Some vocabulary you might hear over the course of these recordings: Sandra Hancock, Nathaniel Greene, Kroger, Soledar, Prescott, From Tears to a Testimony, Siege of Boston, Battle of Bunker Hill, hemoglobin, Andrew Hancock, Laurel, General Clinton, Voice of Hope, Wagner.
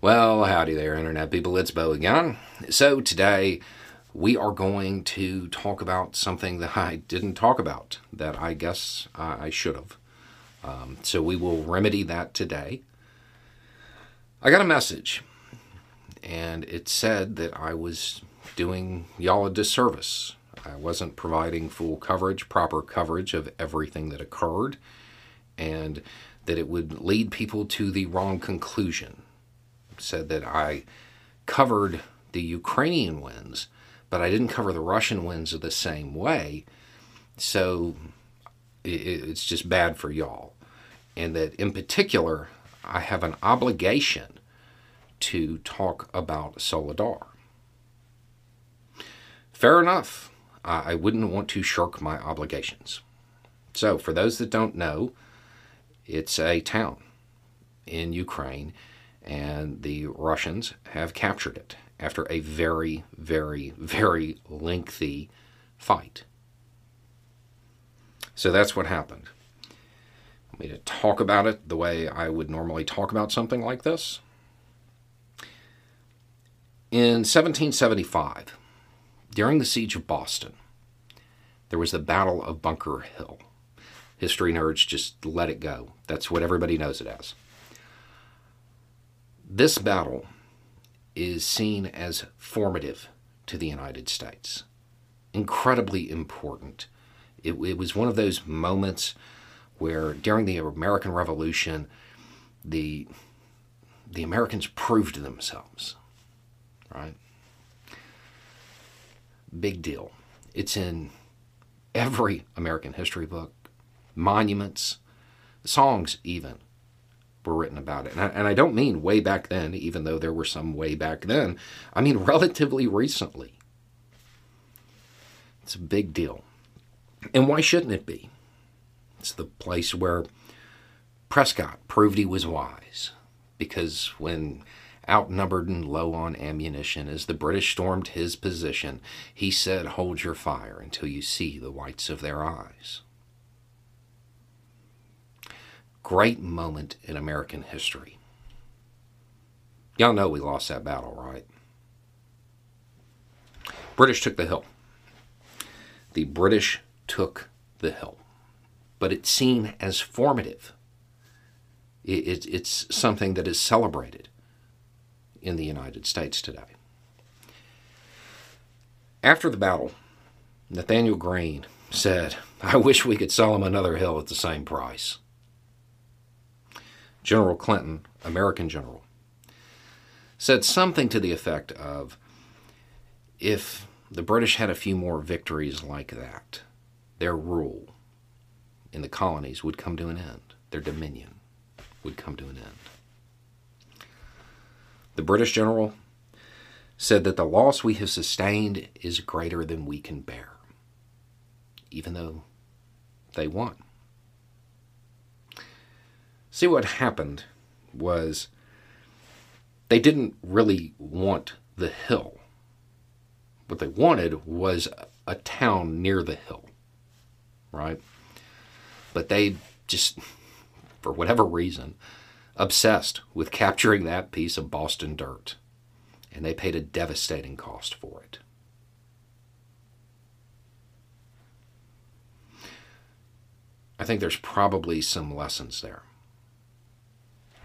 Well, howdy there, Internet people. It's Bo again. So today, we are going to talk about something that I didn't talk about, that I guess I should have. So we will remedy that today. I got a message, and it said that I was doing y'all a disservice. I wasn't providing full coverage, proper coverage of everything that occurred, and that it would lead people to the wrong conclusion. Said that I covered the Ukrainian wins, but I didn't cover the Russian wins the same way, so it's just bad for y'all. And that in particular, I have an obligation to talk about Soledar. Fair enough. I wouldn't want to shirk my obligations. So, for those that don't know, it's a town in Ukraine, and the Russians have captured it after a very, very, very lengthy fight. So that's what happened. I mean, to talk about it the way I would normally talk about something like this. In 1775, during the Siege of Boston, there was the Battle of Bunker Hill. History nerds, just let it go. That's what everybody knows it as. This battle is seen as formative to the United States. Incredibly important. It was one of those moments where during the American Revolution, the Americans proved themselves, right? Big deal. It's in every American history book, monuments, songs even were written about it. And I don't mean way back then, even though there were some way back then. I mean relatively recently. It's a big deal. And why shouldn't it be? It's the place where Prescott proved he was wise, because when outnumbered and low on ammunition, as the British stormed his position, he said, "Hold your fire until you see the whites of their eyes." Great moment in American history. Y'all know we lost that battle, right? British took the hill. The British took the hill. But it's seen as formative. It's something that is celebrated in the United States today. After the battle, Nathaniel Greene said, "I wish we could sell him another hill at the same price." General Clinton, American general, said something to the effect of, if the British had a few more victories like that, their rule in the colonies would come to an end. Their dominion would come to an end. The British general said that the loss we have sustained is greater than we can bear, even though they won. See, what happened was they didn't really want the hill. What they wanted was a town near the hill, right? But they just, for whatever reason, obsessed with capturing that piece of Boston dirt. And they paid a devastating cost for it. I think there's probably some lessons there.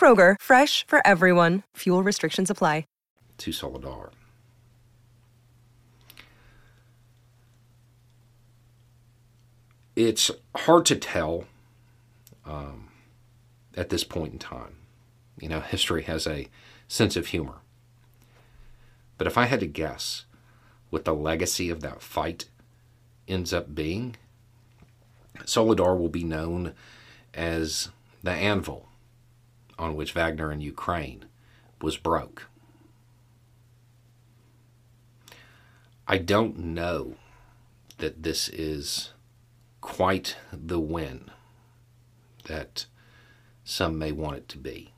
Kroger, fresh for everyone. Fuel restrictions apply. To Soledar. It's hard to tell at this point in time. You know, history has a sense of humor. But if I had to guess what the legacy of that fight ends up being, Soledar will be known as the anvil on which Wagner in Ukraine was broke. I don't know that this is quite the win that some may want it to be.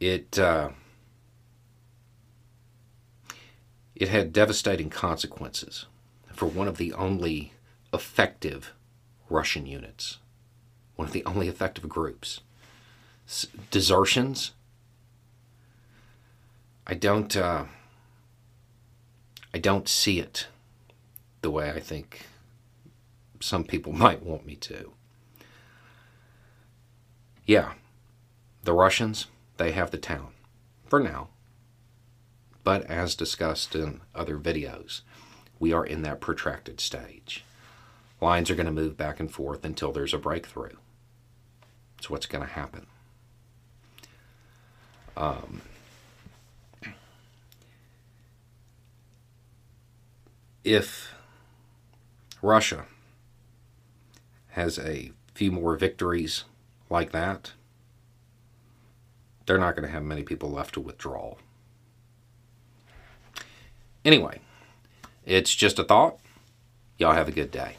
It had devastating consequences for one of the only effective Russian units, one of the only effective groups. Desertions? I don't see it the way I think some people might want me to. Yeah, the Russians, they have the town, for now. But as discussed in other videos, we are in that protracted stage. Lines are going to move back and forth until there's a breakthrough. It's what's going to happen. If Russia has a few more victories like that, they're not going to have many people left to withdraw. Anyway, it's just a thought. Y'all have a good day.